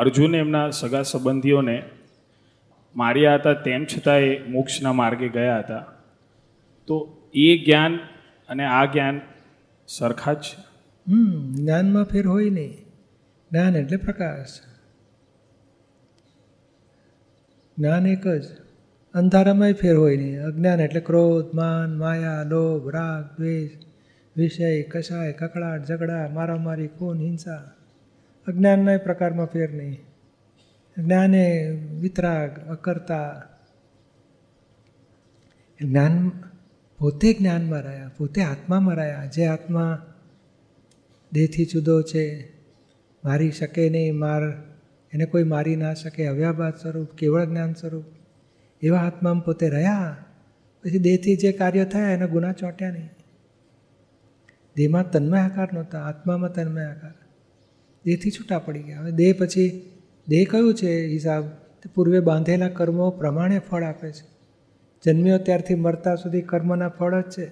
અર્જુન એમના સગા સંબંધીઓને માર્યા હતા, તેમ છતાં એ મોક્ષના માર્ગે ગયા હતા. તો એ જ્ઞાન અને આ જ્ઞાન સરખા જ છે? જ્ઞાનમાં ફેર હોય નહીં. જ્ઞાન એટલે પ્રકાશ, જ્ઞાન એક જ. અંધારામાંય ફેર હોય નહીં. અજ્ઞાન એટલે ક્રોધ, માન, માયા, લોભ, રાગ, દ્વેષ, વિષય, કશાય, કકળાટ, ઝઘડા, મારામારી, ખૂન, હિંસા. અજ્ઞાનના પ્રકારમાં ફેર નહીં. જ્ઞાને વિતરાગ, અકર્તા. જ્ઞાન પોતે જ્ઞાનમાં રહ્યા, પોતે આત્મામાં રહ્યા. જે આત્મા દેહથી જુદો છે, મારી શકે નહીં, એને કોઈ મારી ના શકે, અવ્યાભાસ સ્વરૂપ, કેવળ જ્ઞાન સ્વરૂપ, એવા આત્મામાં પોતે રહ્યા. પછી દેહથી જે કાર્ય થયા એના ગુના ચોંટ્યા નહીં. દેહમાં તન્મય આકાર નહોતા, આત્મામાં તન્મય આકાર. દેહથી છૂટા પડી ગયા. હવે દેહ પછી દેહ કયું છે હિસાબ? તે પૂર્વે બાંધેલા કર્મો પ્રમાણે ફળ આપે છે. જન્મ્યો ત્યારથી મરતા સુધી કર્મના ફળ જ છે.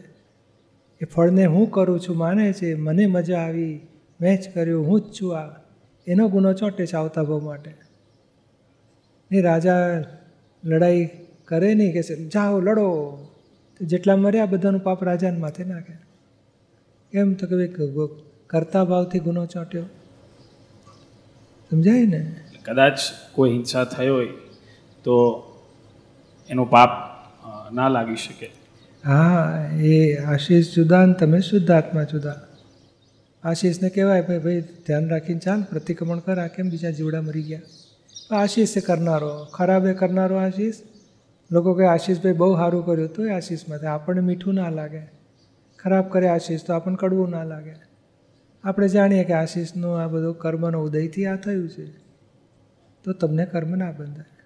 એ ફળને હું કરું છું માને છે, મને મજા આવી, મેં જ કર્યું, હું જ છું, આ એનો ગુનો ચોંટે છે આવતા ભાવ માટે. એ રાજા લડાઈ કરે નહીં, કહેશે જાઓ લડો, જેટલા મર્યા બધાનું પાપ રાજાને માથે નાખે. કેમ? તો કે કરતા ભાવથી ગુનો ચોંટ્યો. સમજાય ને? કદાચ કોઈ હિંસા થઈ હોય તો એનું પાપ ના લાગી શકે. હા, એ આશીષ જુદા ને તમે શુદ્ધ આત્મા જુદા. આશીષને કહેવાય ભાઈ ધ્યાન રાખીને ચાલ, પ્રતિક્રમણ કર, આ કેમ બીજા જીવડા મરી ગયા? આશીષ એ કરનારો, ખરાબ એ કરનારો આશીષ. લોકો કહે આશીષભાઈ બહુ સારું કર્યું, તો એ આશીષમાંથી આપણને મીઠું ના લાગે. ખરાબ કરે આશીષ તો આપણને કડવું ના લાગે. આપણે જાણીએ કે આશીષનો આ બધો કર્મનો ઉદયથી આ થયું છે, તો તમને કર્મ ના બંધાય.